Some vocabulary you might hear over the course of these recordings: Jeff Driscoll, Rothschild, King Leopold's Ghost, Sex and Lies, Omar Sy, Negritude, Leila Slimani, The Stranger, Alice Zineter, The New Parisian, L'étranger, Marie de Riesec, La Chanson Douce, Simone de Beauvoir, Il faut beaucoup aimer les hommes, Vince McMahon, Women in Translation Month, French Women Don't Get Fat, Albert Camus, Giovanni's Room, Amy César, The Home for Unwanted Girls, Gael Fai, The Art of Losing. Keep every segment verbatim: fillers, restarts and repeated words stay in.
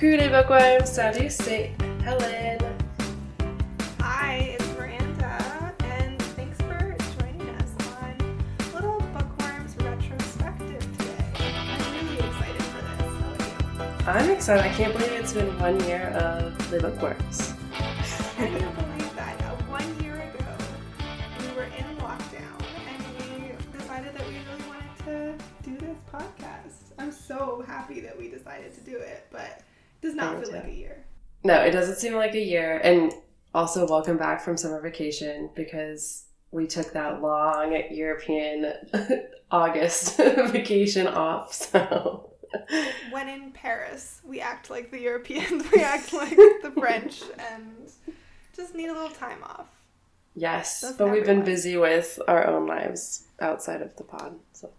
Coucou les bookworms! Salut, c'est Helen! Hi, it's Miranda, and thanks for joining us on Little Bookworms Retrospective today. I'm really excited for this, how are you? I'm excited. I can't believe it's been one year of the bookworms. I can't believe that. One year ago, we were in lockdown, and we decided that we really wanted to do this podcast. I'm so happy that we decided to do it, but... Does not feel too. Like a year. No, it doesn't seem like a year. And also, welcome back from summer vacation because we took that long European August vacation off. So, when in Paris, we act like the Europeans, we act like the French, and just need a little time off. Yes, That's but we've been life. busy with our own lives outside of the pod. So.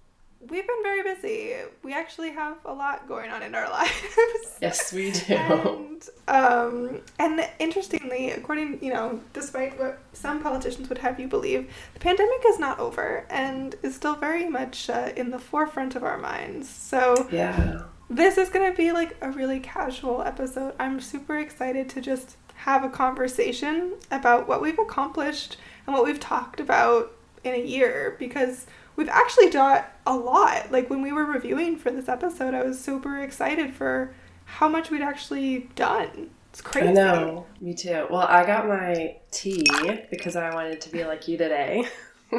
We've been very busy. We actually have a lot going on in our lives. Yes, we do. And, um, and interestingly, according, you know, despite what some politicians would have you believe, the pandemic is not over and is still very much uh, in the forefront of our minds. So yeah. This is going to be like a really casual episode. I'm super excited to just have a conversation about what we've accomplished and what we've talked about in a year because... We've actually done a lot. Like when we were reviewing for this episode, I was super excited for how much we'd actually done. It's crazy. I know. Me too. Well, I got my tea because I wanted to be like you today. See,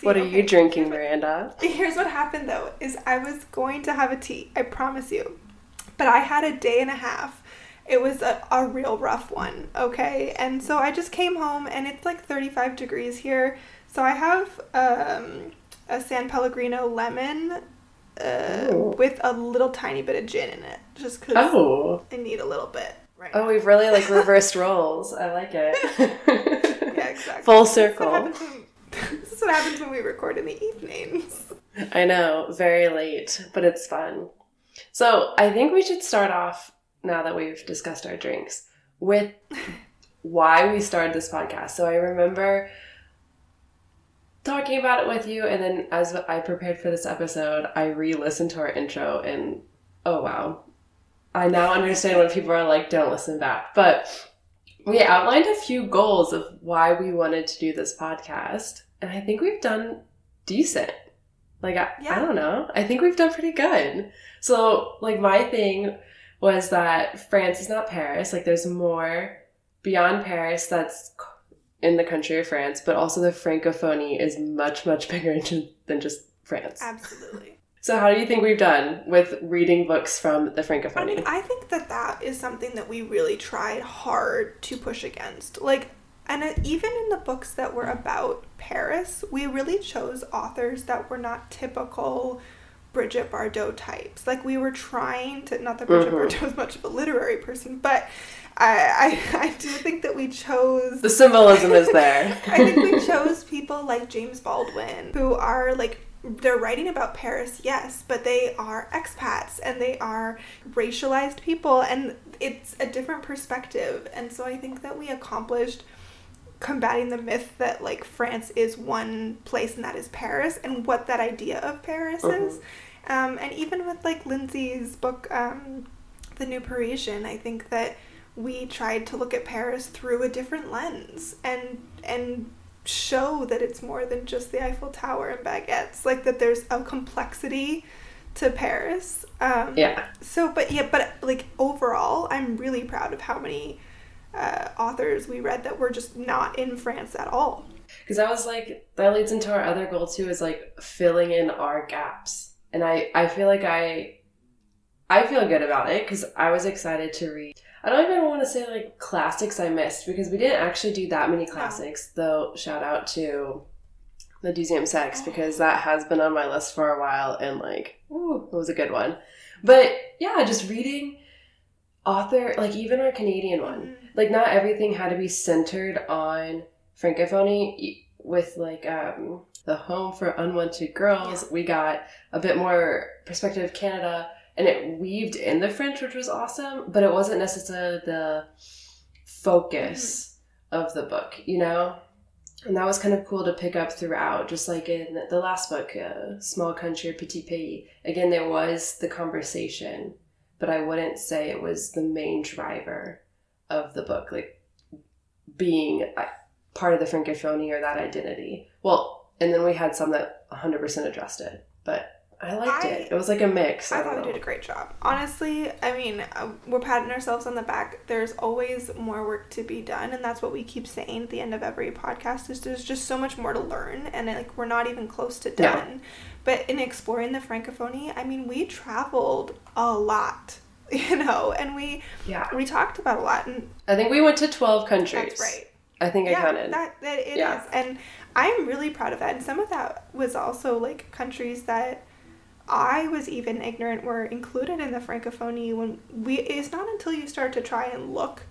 what are okay. you drinking, here's what, Miranda? Here's what happened though, is I was going to have a tea. I promise you. But I had a day and a half. It was a, a real rough one. Okay. And so I just came home and it's like thirty-five degrees here. So I have um, a San Pellegrino lemon uh, with a little tiny bit of gin in it, just because oh. I need a little bit. Right oh, now. We've really like reversed roles. I like it. Yeah, exactly. Full circle. This is what happens when we record in the evenings. I know, very late, but it's fun. So I think we should start off, now that we've discussed our drinks, with why we started this podcast. So I remember... talking about it with you, and then as I prepared for this episode, I re-listened to our intro, and oh wow, I now understand when people are like, don't listen back. But we outlined a few goals of why we wanted to do this podcast, and I think we've done decent. Like, I, yeah. I don't know. I think we've done pretty good. So, like, my thing was that France is not Paris. Like, there's more beyond Paris that's in the country of France, but also the Francophonie is much, much bigger than just France. Absolutely. So how do you think we've done with reading books from the Francophonie? I mean, I think that that is something that we really tried hard to push against. Like, and even in the books that were about Paris, we really chose authors that were not typical Brigitte Bardot types. Like, we were trying to, not that Brigitte mm-hmm. Bardot is much of a literary person, but... I, I, I do think that we chose... The symbolism is there. I think we chose people like James Baldwin, who are, like, they're writing about Paris, yes, but they are expats, and they are racialized people, and it's a different perspective. And so I think that we accomplished combating the myth that, like, France is one place, and that is Paris, and what that idea of Paris mm-hmm. is. Um, and even with, like, Lindsay's book, um, The New Parisian, I think that... we tried to look at Paris through a different lens and and show that it's more than just the Eiffel Tower and baguettes, like that there's a complexity to Paris. Um, yeah. So, but yeah, but like overall, I'm really proud of how many uh, authors we read that were just not in France at all. Because I was like, that leads into our other goal too, is like filling in our gaps. And I, I feel like I, I feel good about it because I was excited to read. I don't even want to say, like, classics I missed, because we didn't actually do that many classics, though shout out to The Second Sex, because that has been on my list for a while, and, like, ooh, it was a good one. But, yeah, just reading author, like, even our Canadian one. Like, not everything had to be centered on Francophonie. With, like, um, The Home for Unwanted Girls, yeah. we got a bit more perspective of Canada, and it weaved in the French, which was awesome, but it wasn't necessarily the focus mm-hmm. of the book, you know? And that was kind of cool to pick up throughout, just like in the last book, uh, Small Country, Petit Pays. Again, there was the conversation, but I wouldn't say it was the main driver of the book, like being part of the Francophone or that identity. Well, and then we had some that one hundred percent addressed it, but I liked I, it. It was like a mix. I, I thought know. we did a great job. Honestly, I mean, we're patting ourselves on the back. There's always more work to be done, and that's what we keep saying at the end of every podcast is there's just so much more to learn, and like we're not even close to done. No. But in exploring the Francophonie, I mean, we traveled a lot, you know, and we yeah. we talked about a lot. And I think we went to twelve countries. That's right. I think yeah, I counted. That, that it yeah. is. And I'm really proud of that. And some of that was also like countries that I was even ignorant were included in the Francophonie. When we, it's not until you start to try and look,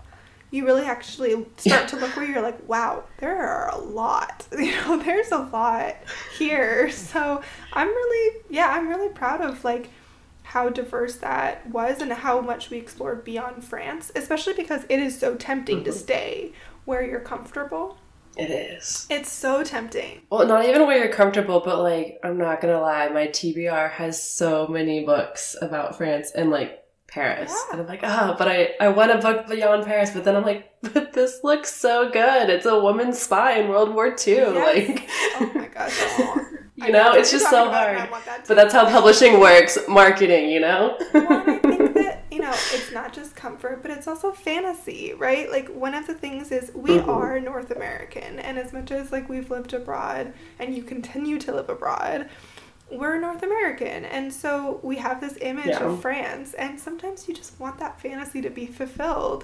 you really actually start to look where you're like, wow, there are a lot, you know, there's a lot here. So I'm really, yeah, I'm really proud of like how diverse that was and how much we explored beyond France, especially because it is so tempting mm-hmm. to stay where you're comfortable. It is. It's so tempting. Well, not even where you're comfortable, but like, I'm not going to lie, my T B R has so many books about France and like Paris. Yeah. And I'm like, ah, oh, but I, I want a book beyond Paris. But then I'm like, but this looks so good. It's a woman's spy in World War Two. Yes. Like, oh my gosh. You I know, it's just so hard. That but that's how publishing works, marketing, you know? Well, you know, it's not just comfort, but it's also fantasy, right? Like, one of the things is we mm-hmm. are North American, and as much as, like, we've lived abroad, and you continue to live abroad, we're North American, and so we have this image yeah. of France, and sometimes you just want that fantasy to be fulfilled,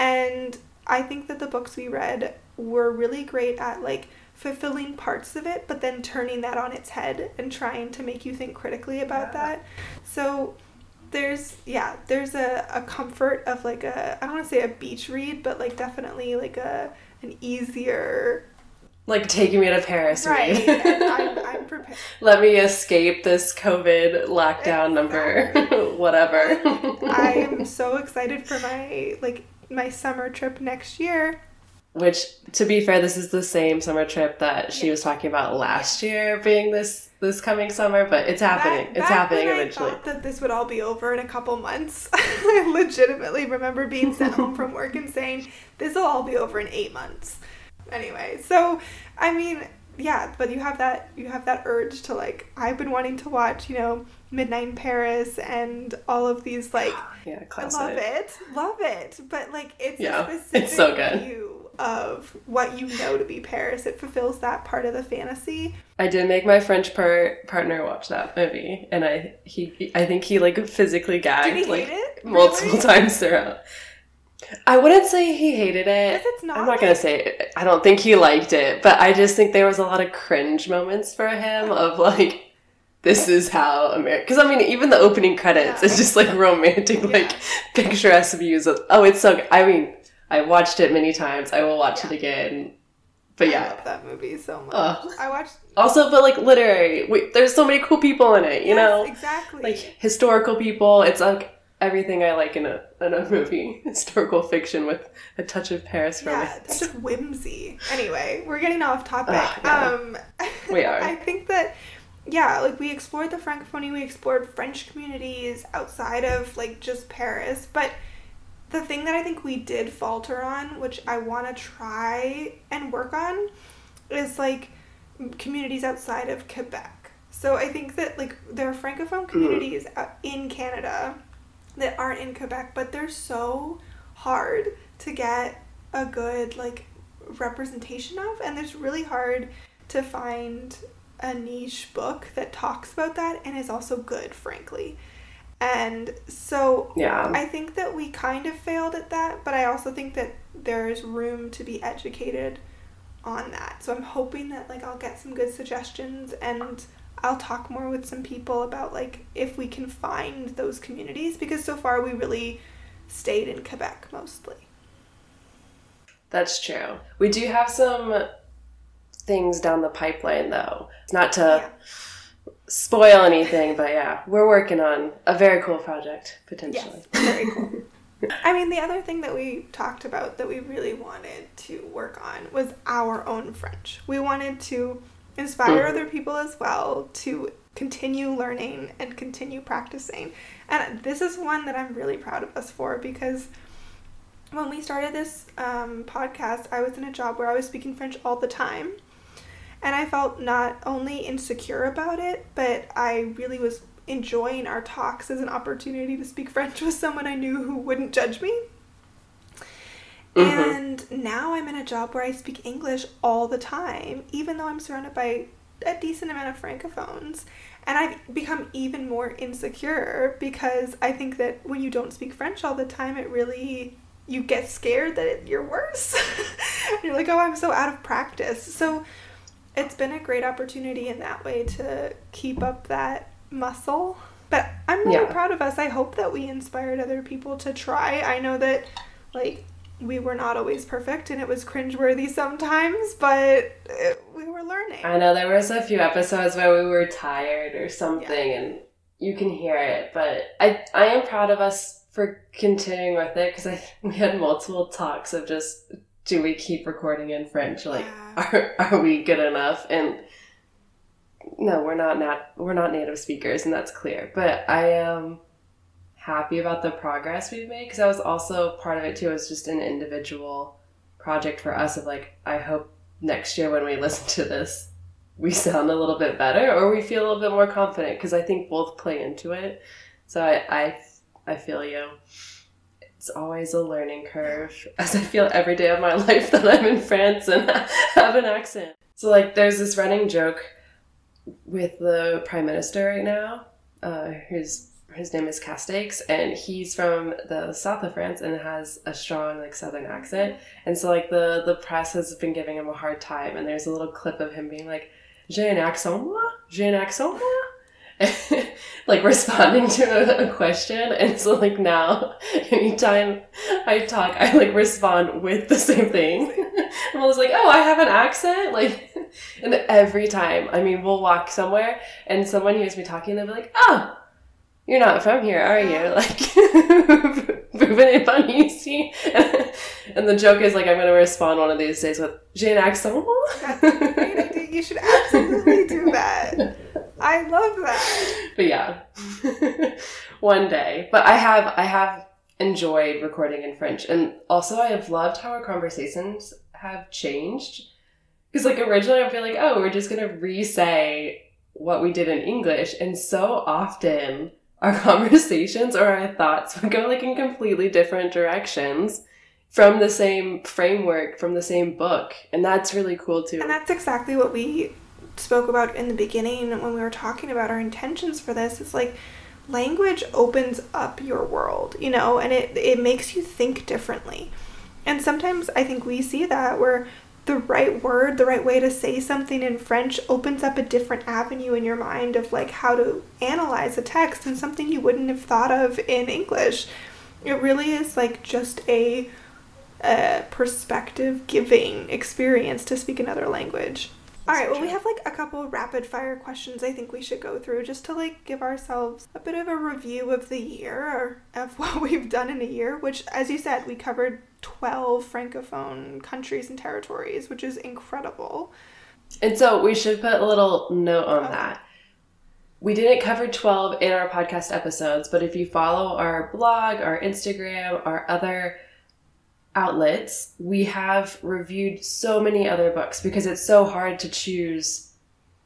and I think that the books we read were really great at, like, fulfilling parts of it, but then turning that on its head and trying to make you think critically about yeah. that, so... There's, yeah, there's a, a comfort of like a, I don't want to say a beach read, but like definitely like a, an easier. Like taking me to Paris right. read. And I'm, I'm prepared. Let me escape this COVID lockdown exactly. number, whatever. I am so excited for my, like my summer trip next year. Which, to be fair, this is the same summer trip that she yeah. was talking about last year being this this coming summer, but it's happening. Back, it's back happening when eventually. I thought that this would all be over in a couple months. I legitimately remember being sent home from work and saying, this will all be over in eight months. Anyway, so, I mean, yeah, but you have that you have that urge to, like, I've been wanting to watch, you know, Midnight in Paris and all of these, like, yeah, classic. I love it, love it. But, like, it's yeah, a specific it's so good. View of what you know to be Paris. It fulfills that part of the fantasy. I did make my French par- partner watch that movie, and I he I think he like physically gagged did he like hate it? multiple really? times throughout. I wouldn't say he hated it. It's not I'm not like... gonna say it. I don't think he liked it, but I just think there was a lot of cringe moments for him of like, this is how America... Because, I mean, even the opening credits, yeah. it's just like romantic, yeah. like picturesque views of... Oh, it's so... I mean... I watched it many times. I will watch yeah. it again. But yeah. I love that movie so much. Uh, I watched... Also, but like literary. We, there's so many cool people in it, you yes, know? Exactly. Like historical people. It's like everything I like in a in a movie. Historical fiction with a touch of Paris romance. Yeah, it's just whimsy. Anyway, we're getting off topic. Uh, yeah. Um, we are. I think that... Yeah, like, we explored the Francophonie. We explored French communities outside of, like, just Paris. But... The thing that I think we did falter on, which I want to try and work on, is, like, communities outside of Quebec. So I think that, like, there are Francophone communities mm. in Canada that aren't in Quebec, but they're so hard to get a good, like, representation of, and it's really hard to find a niche book that talks about that and is also good, frankly. And so yeah. I think that we kind of failed at that, but I also think that there's room to be educated on that. So I'm hoping that, like, I'll get some good suggestions, and I'll talk more with some people about, like, if we can find those communities, because so far we really stayed in Quebec mostly. That's true. We do have some things down the pipeline, though. Not to... Yeah. spoil anything, but yeah, we're working on a very cool project, potentially. Yes, very cool. I mean, the other thing that we talked about that we really wanted to work on was our own French. We wanted to inspire mm-hmm. other people as well to continue learning and continue practicing. And this is one that I'm really proud of us for, because when we started this um, podcast, I was in a job where I was speaking French all the time. And I felt not only insecure about it, but I really was enjoying our talks as an opportunity to speak French with someone I knew who wouldn't judge me. Mm-hmm. And now I'm in a job where I speak English all the time, even though I'm surrounded by a decent amount of francophones. And I've become even more insecure, because I think that when you don't speak French all the time, it really, you get scared that it, you're worse. You're like, oh, I'm so out of practice. So it's been a great opportunity in that way to keep up that muscle. But I'm really yeah. proud of us. I hope that we inspired other people to try. I know that, like, we were not always perfect, and it was cringeworthy sometimes, but it, we were learning. I know there was a few episodes where we were tired or something, yeah. and you can hear it. But I, I am proud of us for continuing with it, because I we had multiple talks of just, do we keep recording in French? Like, yeah. are are we good enough? And no, we're not nat- we're not native speakers, and that's clear. But I am happy about the progress we've made, because that was also part of it too. It was just an individual project for us of like, I hope next year when we listen to this, we sound a little bit better, or we feel a little bit more confident, because I think both play into it. So I, I, I feel you. It's always a learning curve, as I feel every day of my life that I'm in France and have an accent. So like, there's this running joke with the prime minister right now, uh, who's, his name is Castex, and he's from the south of France and has a strong like southern accent. And so like the, the press has been giving him a hard time, and there's a little clip of him being like, j'ai un accent moi? J'ai un accent moi? Like responding to a, a question. And so like now anytime I talk, I like respond with the same thing. I'm always like, oh, I have an accent, like, and every time, I mean, we'll walk somewhere and someone hears me talking and they'll be like, oh, you're not from here, are you? Like, and the joke is like, I'm going to respond one of these days with, j'ai un accent? That's a great idea. You should absolutely do that. I love that. But yeah, one day. But I have, I have enjoyed recording in French. And also I have loved how our conversations have changed. Because like originally I feel like, oh, we're just going to re-say what we did in English. And so often our conversations or our thoughts would go like in completely different directions from the same framework, from the same book. And that's really cool too. And that's exactly what we spoke about in the beginning when we were talking about our intentions for this. It's like language opens up your world, you know, and it, it makes you think differently. And sometimes I think we see that where the right word, the right way to say something in French opens up a different avenue in your mind of like how to analyze a text, and something you wouldn't have thought of in English. It really is like just a, a perspective giving experience to speak another language. All right, well, we have like a couple rapid fire questions I think we should go through just to like give ourselves a bit of a review of the year, or of what we've done in a year, which, as you said, we covered twelve Francophone countries and territories, which is incredible. And so we should put a little note on okay. that. We didn't cover twelve in our podcast episodes, but if you follow our blog, our Instagram, our other outlets, we have reviewed so many other books, because it's so hard to choose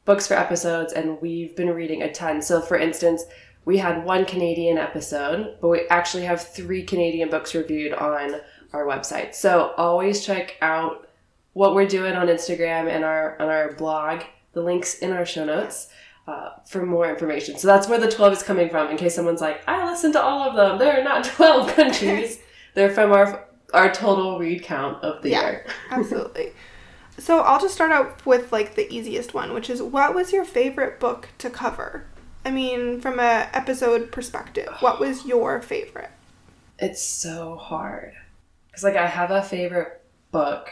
books for episodes, and we've been reading a ton. So for instance, we had one Canadian episode, but we actually have three Canadian books reviewed on our website. So always check out what we're doing on Instagram and our on our blog, the links in our show notes, uh, for more information. So that's where the twelve is coming from, in case someone's like, I listened to all of them, there are not twelve countries. They're from our our total read count of the yeah, year. Absolutely. So I'll just start out with like the easiest one, which is, what was your favorite book to cover? I mean, from a episode perspective, what was your favorite? It's so hard. Because like I have a favorite book,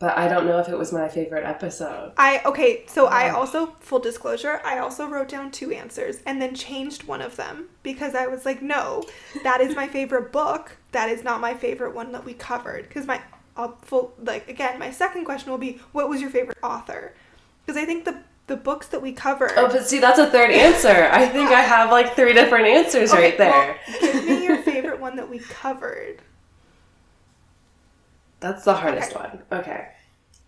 but I don't know if it was my favorite episode. I okay, so yeah. I also, full disclosure, I also wrote down two answers and then changed one of them, because I was like, no, that is my favorite book. That is not my favorite one that we covered. Because my, I'll full, like, again, my second question will be, what was your favorite author? Because I think the, the books that we covered. Oh, but see, that's a third answer. I think yeah. I have like three different answers okay, right there. Well, give me your favorite one that we covered. That's the hardest okay. one. Okay.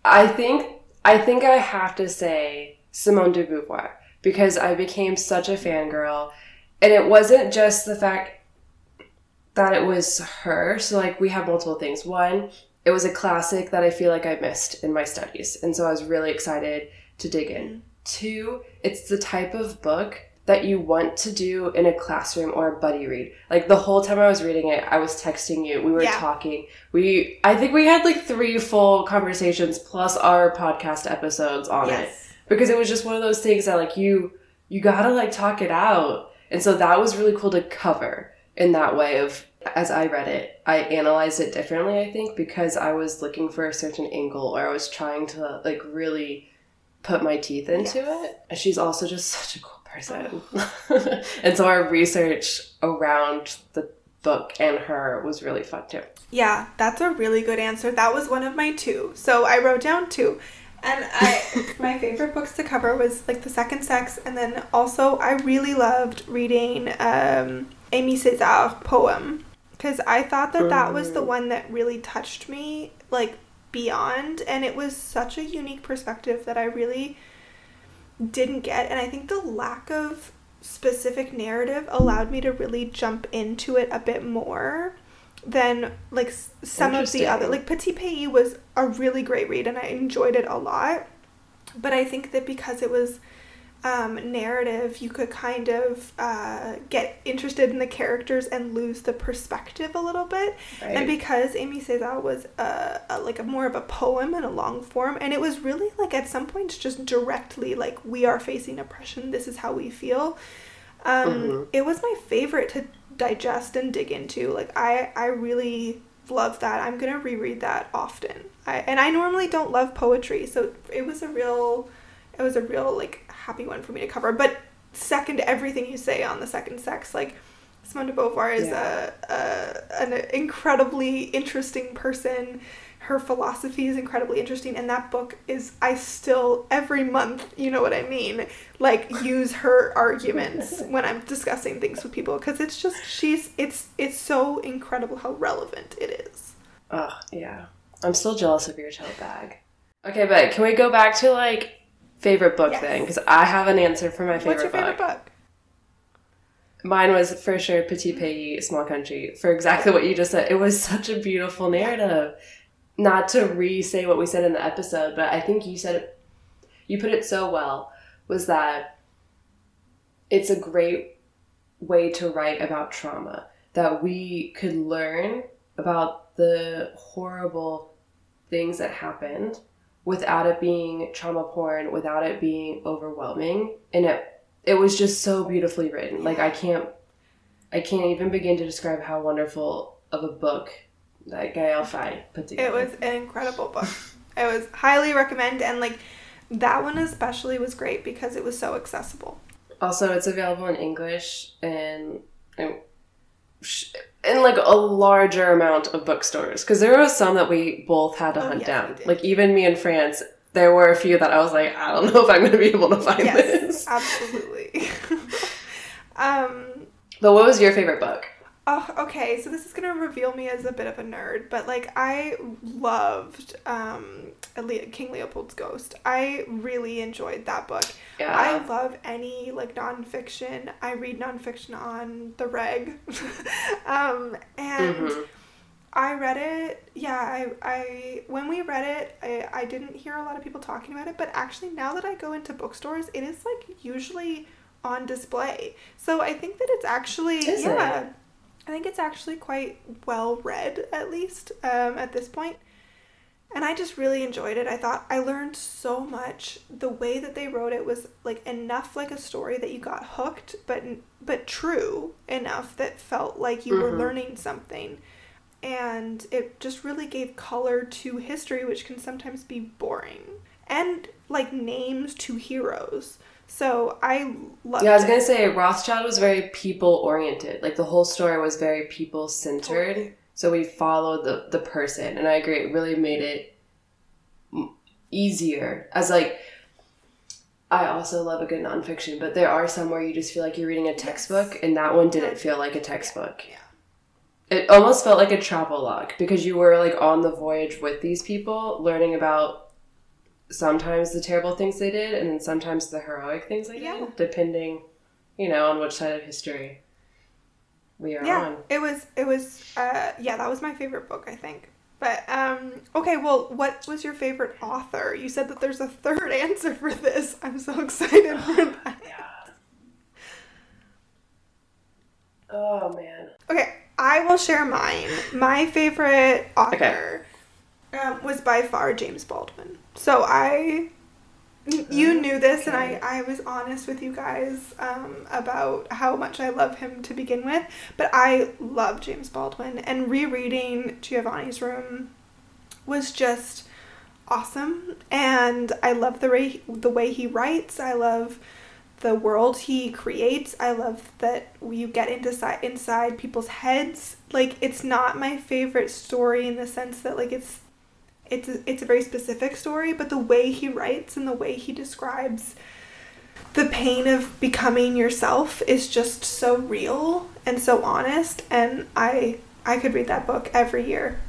I think I think I have to say Simone de Beauvoir, because I became such a fangirl. And it wasn't just the fact that it was her. So, like, we have multiple things. One, it was a classic that I feel like I missed in my studies. And so I was really excited to dig in. Mm-hmm. Two, it's the type of book that you want to do in a classroom or a buddy read. Like, the whole time I was reading it, I was texting you. We were yeah. talking. We, I think we had, like, three full conversations plus our podcast episodes on yes. it. Because it was just one of those things that, like, you you gotta, like, talk it out. And so that was really cool to cover in that way of, as I read it, I analyzed it differently, I think, because I was looking for a certain angle, or I was trying to, like, really put my teeth into yes. it. She's also just such a cool person. Oh. And so our research around the book and her was really fun, too. Yeah, that's a really good answer. That was one of my two. So I wrote down two. And I, my favorite books to cover was, like, The Second Sex. And then also I really loved reading um, Amy César's poem, because I thought that that was the one that really touched me, like, beyond. And it was such a unique perspective that I really didn't get. And I think the lack of specific narrative allowed me to really jump into it a bit more than, like, some of the other, like, Petit Pays was a really great read and I enjoyed it a lot, but I think that because it was um, narrative, you could kind of uh, get interested in the characters and lose the perspective a litlittle bit, right. And because Amy César was a, a, like a more of a poem and a long form, and it was really, like, at some points just directly, like, we are facing oppression, this is how we feel. Um, mm-hmm. It was my favorite to digest and dig into. Like, I, I really love that. I'm gonna reread that often. I and I normally don't love poetry, so it was a real, it was a real, like, happy one for me to cover. But second to everything you say on The Second Sex, like, Simone de Beauvoir is yeah. a, a an incredibly interesting person. Her philosophy is incredibly interesting, and that book is, I still, every month, you know what I mean, like, use her arguments when I'm discussing things with people, because it's just, she's, it's, it's so incredible how relevant it is. Oh, yeah. I'm still jealous of your tote bag. Okay, but can we go back to, like, favorite book yes. then? Because I have an answer for my favorite book. What's your favorite book? book? Mine was, for sure, Petit Pays, Small Country, for exactly what you just said. It was such a beautiful narrative. Yeah. Not to re-say what we said in the episode, but I think you said it, you put it so well, was that it's a great way to write about trauma, that we could learn about the horrible things that happened without it being trauma porn, without it being overwhelming, and it it was just so beautifully written. Like, I can't, I can't even begin to describe how wonderful of a book that Gael Fai put together. It was an incredible book. It was highly recommend, and, like, that one especially was great because it was so accessible. Also, it's available in English and and, and like a larger amount of bookstores, because there were some that we both had to oh, hunt yes, down. Like, even me in France, there were a few that I was like, I don't know if I'm going to be able to find yes, this. Absolutely. um, but what was your favorite book? Oh, okay, so this is going to reveal me as a bit of a nerd, but, like, I loved um, King Leopold's Ghost. I really enjoyed that book. Yeah. I love any, like, nonfiction. I read nonfiction on the reg. um, and mm-hmm. I read it, yeah, I, I when we read it, I, I didn't hear a lot of people talking about it, but actually now that I go into bookstores, it is, like, usually on display. So I think that it's actually, is yeah. It? I think it's actually quite well read, at least, um, at this point. And I just really enjoyed it. I thought I learned so much. The way that they wrote it was, like, enough like a story that you got hooked, but but true enough that felt like you mm-hmm. were learning something. And it just really gave color to history, which can sometimes be boring. And, like, names to heroes. So I loved it. Yeah, I was going to say, Rothschild was very people-oriented. Like, the whole story was very people-centered. Totally. So we followed the, the person. And I agree, it really made it easier. As, like, I also love a good nonfiction, but there are some where you just feel like you're reading a textbook, and that one didn't feel like a textbook. Yeah. It almost felt like a travel log, because you were, like, on the voyage with these people, learning about sometimes the terrible things they did, and then sometimes the heroic things they yeah. did, depending, you know, on which side of history we are yeah, on. Yeah, it was, it was, uh, yeah, that was my favorite book, I think. But, um, okay, well, what was your favorite author? You said that there's a third answer for this. I'm so excited for that. Yeah. Oh, man. Okay, I will share mine. My favorite author okay. um, was by far James Baldwin. So I, you knew this, okay. and I, I was honest with you guys um, about how much I love him to begin with, but I love James Baldwin, and rereading Giovanni's Room was just awesome, and I love the way, the way he writes. I love the world he creates. I love that you get into, inside people's heads. Like, it's not my favorite story in the sense that, like, it's It's a, it's a very specific story, but the way he writes and the way he describes the pain of becoming yourself is just so real and so honest, and I I could read that book every year.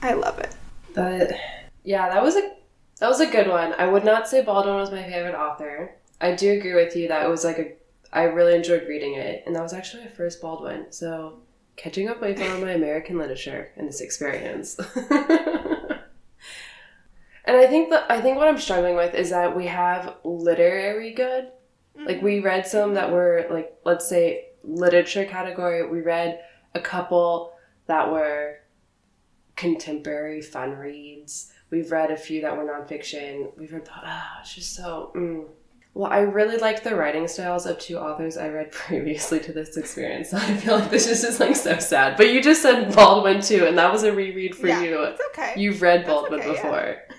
I love it. That, yeah, that was a that was a good one. I would not say Baldwin was my favorite author. I do agree with you that it was like a I really enjoyed reading it, and that was actually my first Baldwin. So catching up with all my American literature in this experience. And I think that I think what I'm struggling with is that we have literary good. Mm-hmm. Like, we read some that were, like, let's say, literature category. We read a couple that were contemporary fun reads. We've read a few that were nonfiction. We've read, ah, oh, it's just so, mm. Well, I really liked the writing styles of two authors I read previously to this experience. So I feel like this is just, like, so sad. But you just said Baldwin, too, and that was a reread for yeah, you. It's okay. You've read Baldwin okay, before. Yeah.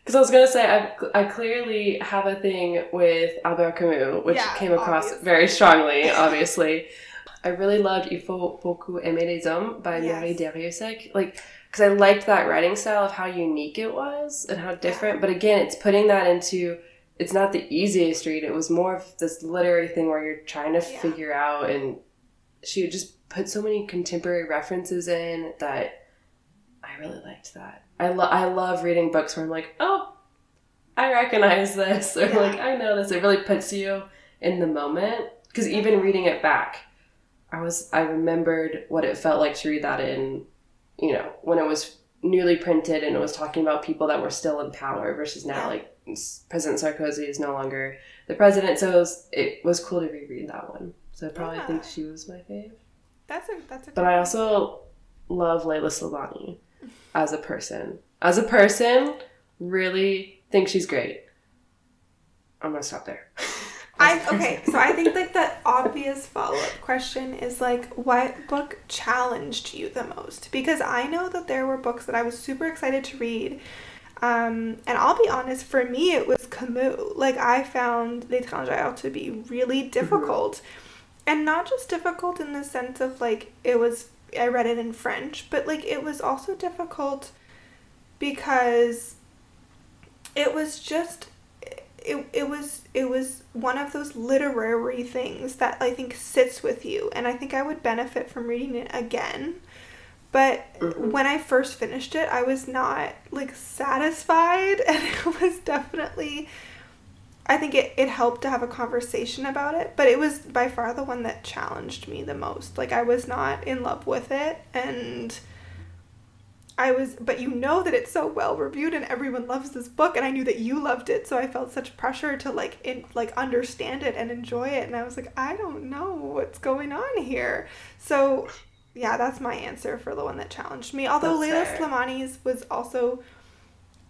Because I was going to say, I I clearly have a thing with Albert Camus, which yeah, came across obviously. very strongly, obviously. I really loved Il faut beaucoup aimer les hommes by yes. Marie de Riesec. Like, because I liked that writing style of how unique it was and how different. Yeah. But again, it's putting that into, it's not the easiest read. It was more of this literary thing where you're trying to yeah. figure out, and she would just put so many contemporary references in that I really liked that. I, lo- I love reading books where I'm like, oh, I recognize this, or yeah. like, I know this. It really puts you in the moment, because even reading it back, I was I remembered what it felt like to read that in, you know, when it was newly printed and it was talking about people that were still in power versus now, yeah. like, President Sarkozy is no longer the president, so it was, it was cool to reread that one. So I probably yeah. think she was my fave. That's a that's a. But I also love Leila Slimani. As a person. As a person, really think she's great. I'm going to stop there. I Okay, so I think, like, the obvious follow-up question is, like, what book challenged you the most? Because I know that there were books that I was super excited to read. Um, and I'll be honest, for me, it was Camus. Like, I found L'étranger to be really difficult. And not just difficult in the sense of, like, it was I read it in French, but, like, it was also difficult because it was just, it, it was, it was one of those literary things that I think sits with you, and I think I would benefit from reading it again, but mm-hmm. when I first finished it, I was not, like, satisfied, and it was definitely, I think it, it helped to have a conversation about it, but it was by far the one that challenged me the most. Like, I was not in love with it, and I was, but you know that it's so well reviewed and everyone loves this book, and I knew that you loved it, so I felt such pressure to, like, in, like, understand it and enjoy it, and I was like, I don't know what's going on here. So, yeah, that's my answer for the one that challenged me. Although Leila Slimani's was also,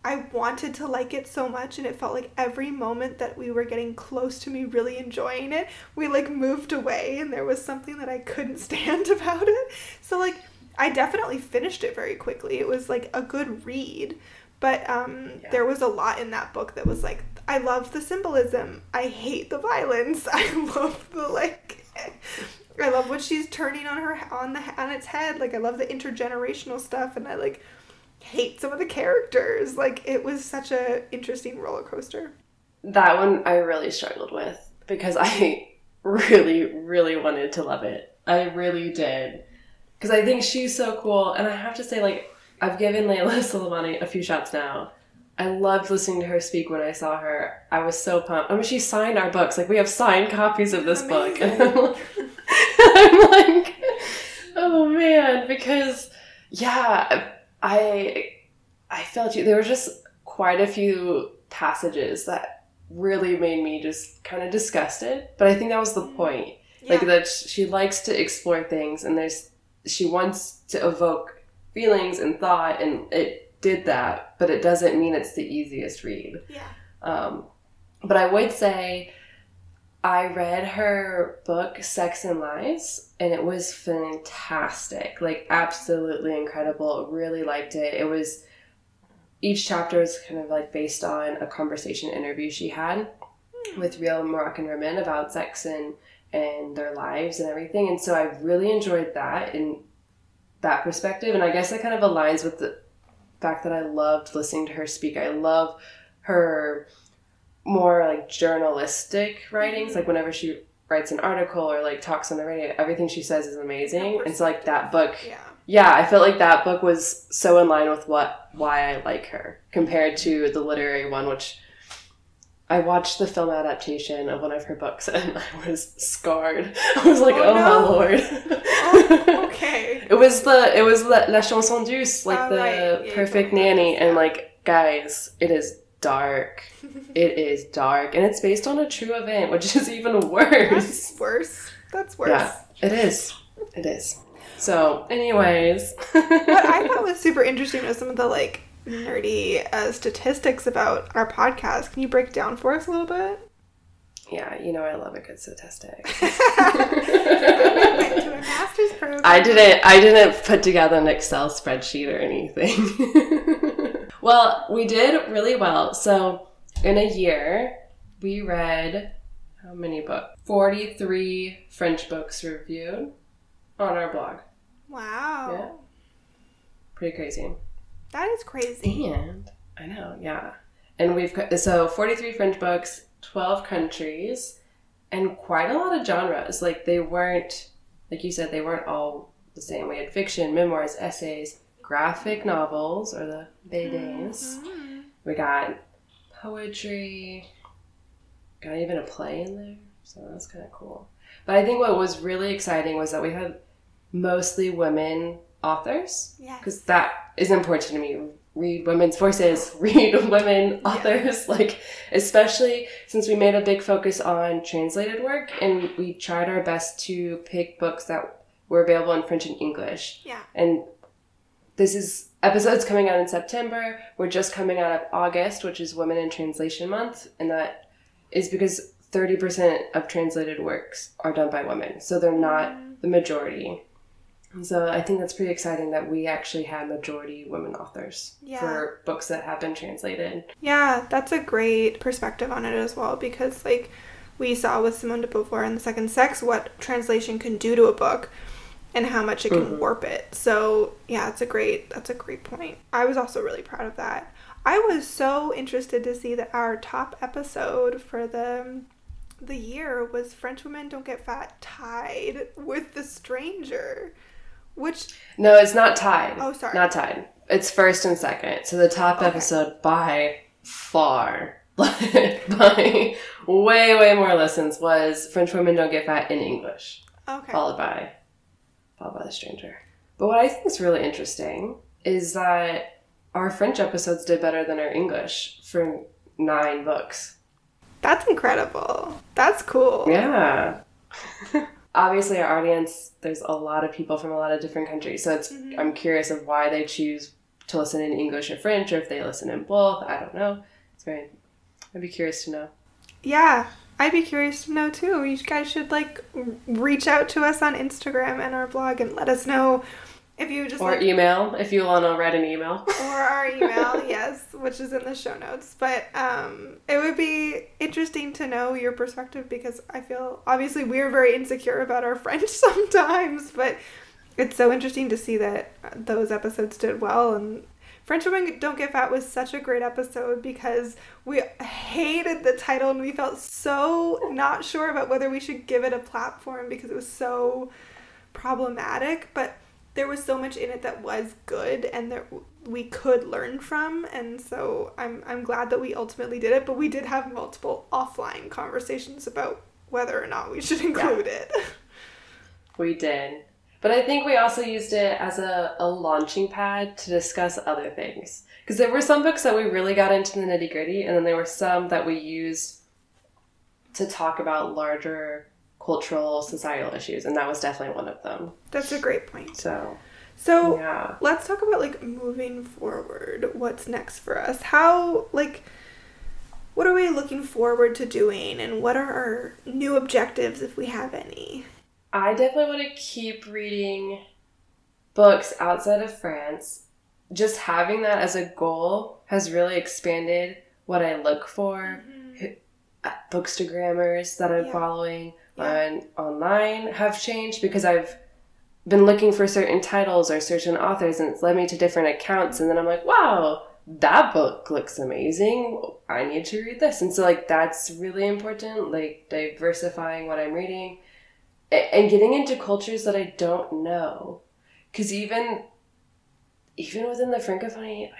I wanted to like it so much, and it felt like every moment that we were getting close to me really enjoying it, we, like, moved away, and there was something that I couldn't stand about it. So, like, I definitely finished it very quickly. It was, like, a good read, but um, yeah. there was a lot in that book that was, like, I love the symbolism. I hate the violence. I love the, like, I love what she's turning on her, on the, on its head. Like, I love the intergenerational stuff, and I, like, hate some of the characters. Like, it was such a interesting roller coaster. That one I really struggled with because I really, really wanted to love it. I really did. Because I think she's so cool. And I have to say, like, I've given Leila Slimani a few shots now. I loved listening to her speak when I saw her. I was so pumped. I mean, she signed our books. Like, we have signed copies of this Amazing. book. And I'm like, I'm like, oh, man. Because, yeah, I I felt you. There were just quite a few passages that really made me just kind of disgusted. But I think that was the point. Yeah. Like, that she likes to explore things. And there's she wants to evoke feelings and thought. And it did that, but it doesn't mean it's the easiest read. Yeah. Um, but I would say I read her book, Sex and Lies, and it was fantastic. Like, absolutely incredible. Really liked it. It was, each chapter is kind of like based on a conversation interview she had mm. with real Moroccan women about sex and, and their lives and everything. And so I really enjoyed that in that perspective. And I guess that kind of aligns with the fact that I loved listening to her speak. I love her more like journalistic writings. Like whenever she writes an article or like talks on the radio, everything she says is amazing. And so like that book, yeah, yeah I felt like that book was so in line with what why I like her compared to the literary one, which I watched the film adaptation of one of her books and I was scarred. I was like, oh, oh no. my lord. Oh, okay. It was the, it was the La Chanson Douce, like oh, the right. yeah, perfect nanny. And like, guys, it is dark. It is dark. And it's based on a true event, which is even worse. That's worse. That's worse. Yeah, it is. It is. So anyways. What I thought was super interesting was some of the like, nerdy uh, statistics about our podcast. Can you break it down for us a little bit? Yeah, you know I love a good statistic. I went to a master's program. I didn't. I didn't put together an Excel spreadsheet or anything. Well, we did really well. So in a year, we read how many books? forty-three French books reviewed on our blog. Wow. Yeah. Pretty crazy. That is crazy. And I know, yeah. And we've got, so forty-three French books, twelve countries, and quite a lot of genres. Like they weren't, like you said, they weren't all the same. We had fiction, memoirs, essays, graphic novels, or the BDs. Mm-hmm. We got poetry. Got even a play in there, so that's kind of cool. But I think what was really exciting was that we had mostly women authors, because yes. that is important to me. Read women's voices, read women authors, yeah. like especially since we made a big focus on translated work and we tried our best to pick books that were available in French and English. Yeah. And this is episodes coming out in September. We're just coming out of August, which is Women in Translation Month, and that is because thirty percent of translated works are done by women, so they're not mm. the majority. So I think that's pretty exciting that we actually had majority women authors yeah. for books that have been translated. Yeah, that's a great perspective on it as well, because like we saw with Simone de Beauvoir in The Second Sex what translation can do to a book and how much it can mm-hmm. warp it. So yeah, it's a great that's a great point. I was also really proud of that. I was so interested to see that our top episode for the the year was French Women Don't Get Fat tied with The Stranger. Which no, it's not tied. Oh, sorry, not tied. It's first and second. So the top okay. episode by far, by way, way more listens was French Women Don't Get Fat in English. Okay. Followed by, followed by The Stranger. But what I think is really interesting is that our French episodes did better than our English for nine books. That's incredible. That's cool. Yeah. Obviously, our audience, there's a lot of people from a lot of different countries. So it's, mm-hmm. I'm curious of why they choose to listen in English or French, or if they listen in both. I don't know. It's very, I'd be curious to know. Yeah, I'd be curious to know, too. You guys should, like, reach out to us on Instagram and our blog and let us know if you just... Or like, email, if you want to write an email. Or our email, yes, which is in the show notes. But um, it would be interesting to know your perspective because I feel, obviously, we're very insecure about our French sometimes. But it's so interesting to see that those episodes did well. And French Women Don't Get Fat was such a great episode because we hated the title and we felt so not sure about whether we should give it a platform because it was so problematic, but there was so much in it that was good and that we could learn from, and so I'm I'm glad that we ultimately did it, but we did have multiple offline conversations about whether or not we should include yeah. it. We did. But I think we also used it as a, a launching pad to discuss other things. Because there were some books that we really got into the nitty-gritty, and then there were some that we used to talk about larger cultural, societal issues, and that was definitely one of them. That's a great point. So, so yeah. Let's talk about, like, moving forward. What's next for us? How, like, what are we looking forward to doing, and what are our new objectives, if we have any? I definitely want to keep reading books outside of France. Just having that as a goal has really expanded what I look for. Mm-hmm. Bookstagrammers that I'm yeah. following yeah. on online have changed because I've been looking for certain titles or certain authors, and it's led me to different accounts. And then I'm like, wow, that book looks amazing. I need to read this. And so, like, that's really important, like diversifying what I'm reading. And getting into cultures that I don't know. Because even even within the Francophonie, I,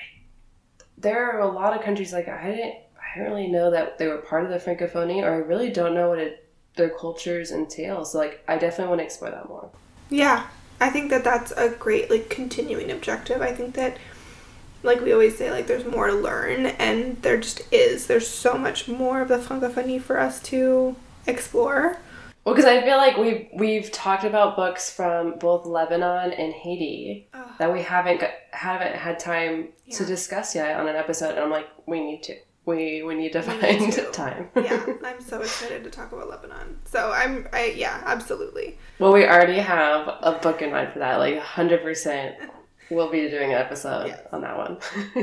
there are a lot of countries like I didn't, I didn't really know that they were part of the Francophonie, or I really don't know what it, their cultures entail. So, like, I definitely want to explore that more. Yeah, I think that that's a great, like, continuing objective. I think that, like we always say, like, there's more to learn, and there just is. There's so much more of the Francophonie for us to explore. Well, because I feel like we've, we've talked about books from both Lebanon and Haiti uh, that we haven't got, haven't had time yeah. to discuss yet on an episode. And I'm like, we need to. We we need to we find need to. time. Yeah, I'm so excited to talk about Lebanon. So I'm, I yeah, absolutely. Well, we already have a book in mind for that. Like, one hundred percent we'll be doing an episode yes. on that one.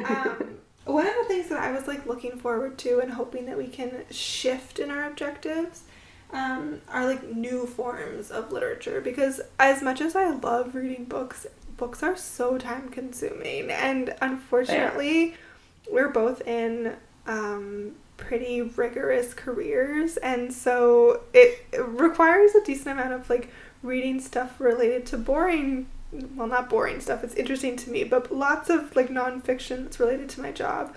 um, one of the things that I was, like, looking forward to and hoping that we can shift in our objectives Um, are, like, new forms of literature, because as much as I love reading books, books are so time consuming, and unfortunately yeah. we're both in um, pretty rigorous careers, and so it, it requires a decent amount of, like, reading stuff related to boring, well, not boring stuff, it's interesting to me, but lots of, like, nonfiction that's related to my job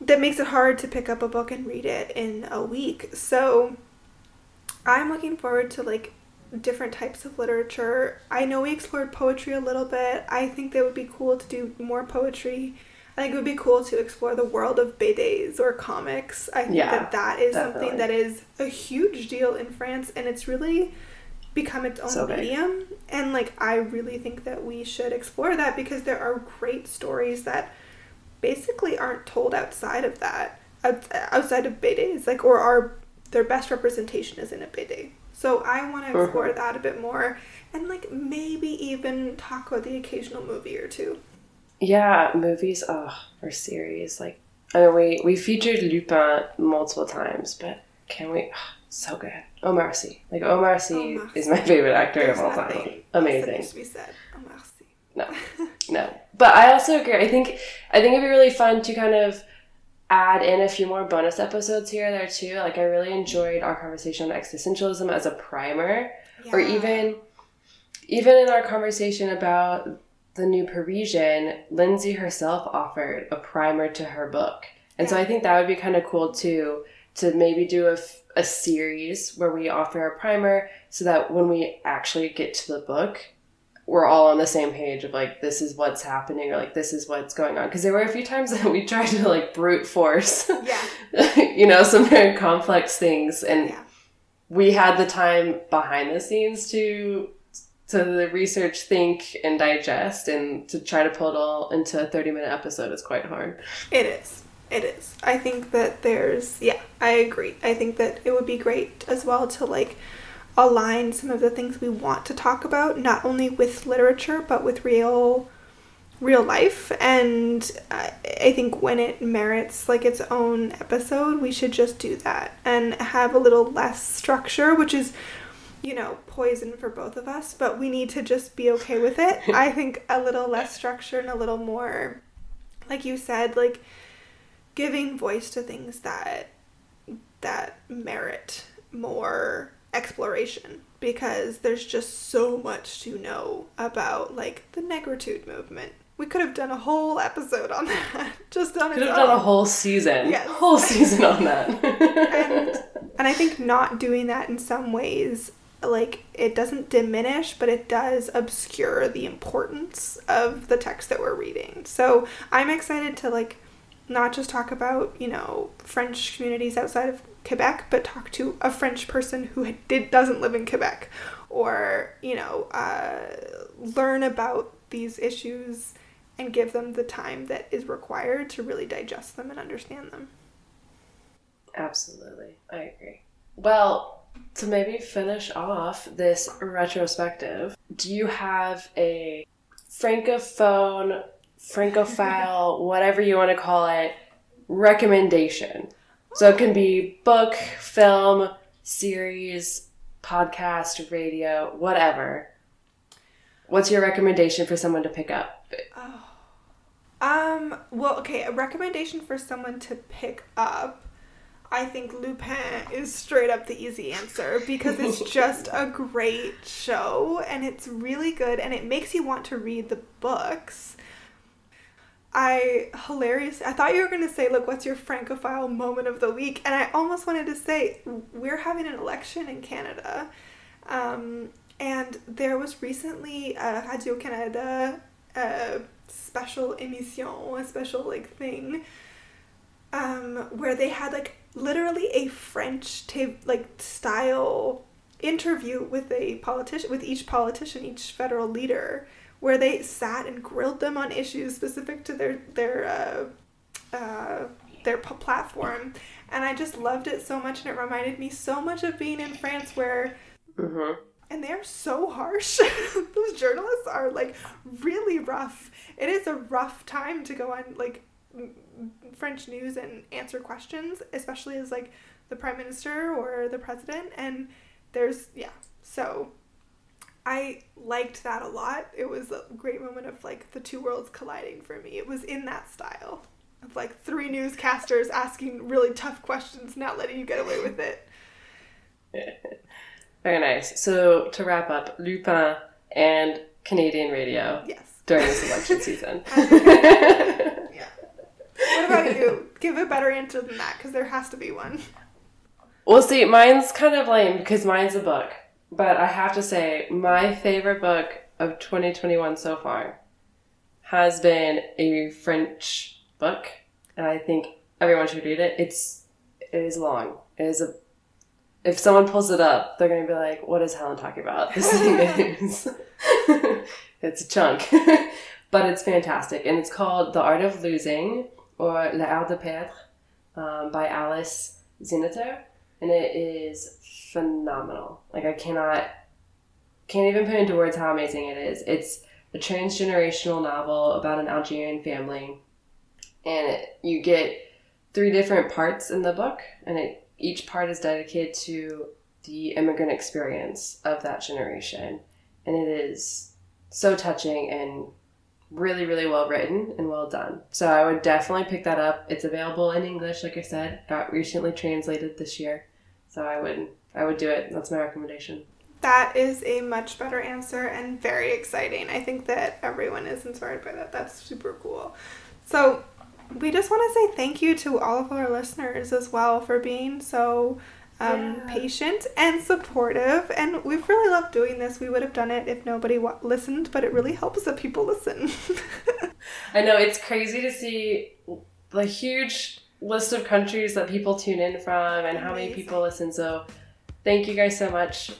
that makes it hard to pick up a book and read it in a week. So I'm looking forward to, like, different types of literature. I know we explored poetry a little bit. I think that would be cool to do more poetry. I think it would be cool to explore the world of B Ds or comics. I think yeah, that that is definitely. something that is a huge deal in France, and it's really become its own so medium. Big. And, like, I really think that we should explore that, because there are great stories that basically aren't told outside of that, outside of B Ds, like, or are... their best representation is in a B D. So I want to explore that a bit more, and, like, maybe even talk about the occasional movie or two. Yeah, movies, oh, or series. Like, I mean, we, we featured Lupin multiple times, but can we? Oh, so good. Omar Sy. Like, Omar Sy Omar is my favorite actor There's of all nothing. time. Amazing. That needs to be said. Omar Sy. No, no. But I also agree. I think I think it'd be really fun to kind of add in a few more bonus episodes here or there too. Like, I really enjoyed our conversation on existentialism as a primer, yeah. or even even in our conversation about The New Parisian, Lindsay herself offered a primer to her book. And yeah. so I think that would be kind of cool too, to maybe do a, a series where we offer a primer so that when we actually get to the book, we're all on the same page of, like, this is what's happening, or, like, this is what's going on. Because there were a few times that we tried to, like, brute force, yeah. you know, some very complex things. And yeah. we had the time behind the scenes to to the research, think, and digest. And to try to pull it all into a thirty-minute episode is quite hard. It is. It is. I think that there's, yeah, I agree. I think that it would be great as well to, like, align some of the things we want to talk about, not only with literature but with real real life, and uh, I think when it merits, like, its own episode, we should just do that and have a little less structure, which is, you know, poison for both of us, but we need to just be okay with it. I think a little less structure and a little more like you said, like giving voice to things that that merit more exploration, because there's just so much to know about, like, the Negritude movement. We could have done a whole episode on that. Just on could have own. done a whole season. Yes. Whole season on that. and, and I think not doing that in some ways, like, it doesn't diminish, but it does obscure the importance of the text that we're reading. So I'm excited to, like, not just talk about, you know, French communities outside of Quebec, but talk to a French person who did, doesn't live in Quebec, or, you know, uh, learn about these issues and give them the time that is required to really digest them and understand them. Absolutely. I agree. Well, to maybe finish off this retrospective, do you have a francophone, francophile, whatever you want to call it, recommendation? So it can be book, film, series, podcast, radio, whatever. What's your recommendation for someone to pick up? Oh. Um, well, okay, a recommendation for someone to pick up, I think Lupin is straight up the easy answer, because it's just a great show, and it's really good, and it makes you want to read the books. I, hilarious, I thought you were going to say, look, what's your Francophile moment of the week? And I almost wanted to say, we're having an election in Canada, um, and there was recently a Radio Canada uh, special émission, a special, like, thing, um, where they had, like, literally a French, ta- like, style interview with a politician, with each politician, each federal leader, where they sat and grilled them on issues specific to their their uh, uh, their p- platform. And I just loved it so much, and it reminded me so much of being in France, where... Mm-hmm. And they're so harsh. Those journalists are, like, really rough. It is a rough time to go on, like, French news and answer questions, especially as, like, the prime minister or the president. And there's, yeah. So I liked that a lot. It was a great moment of, like, the two worlds colliding for me. It was in that style of, like, three newscasters asking really tough questions, not letting you get away with it. Very nice. So, to wrap up, Lupin and Canadian radio. Yes. During this election season. Yeah. What about you? Give a better answer than that, because there has to be one. Well, see, mine's kind of lame, because mine's a book. But I have to say, my favorite book of twenty twenty-one so far has been a French book, and I think everyone should read it. It's, it is long. It is a... If someone pulls it up, they're going to be like, what is Helen talking about? This thing is... It's a chunk. But it's fantastic. And it's called The Art of Losing, or La Art de Perdre, um, by Alice Zineter. And it is phenomenal. Like, I cannot... Can't even put into words how amazing it is. It's a transgenerational novel about an Algerian family. And it, you get three different parts in the book, and it... Each part is dedicated to the immigrant experience of that generation. And it is so touching and really, really well written and well done. So I would definitely pick that up. It's available in English, like I said, got recently translated this year. So I would, I would do it. That's my recommendation. That is a much better answer and very exciting. I think that everyone is inspired by that. That's super cool. So... We just want to say thank you to all of our listeners as well for being so um, yeah. patient and supportive. And we've really loved doing this. We would have done it if nobody w- listened, but it really helps that people listen. I know. It's crazy to see the huge list of countries that people tune in from and how many people listen. So thank you guys so much.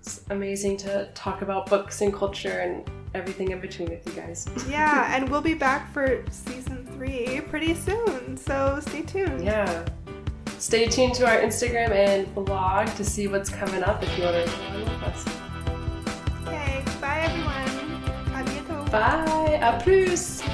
It's amazing to talk about books and culture and everything in between with you guys. Yeah, and we'll be back for season three pretty soon, so stay tuned. Yeah. Stay tuned to our Instagram and blog to see what's coming up if you want to come with us. Okay, bye everyone. A bientôt. Bye. A plus.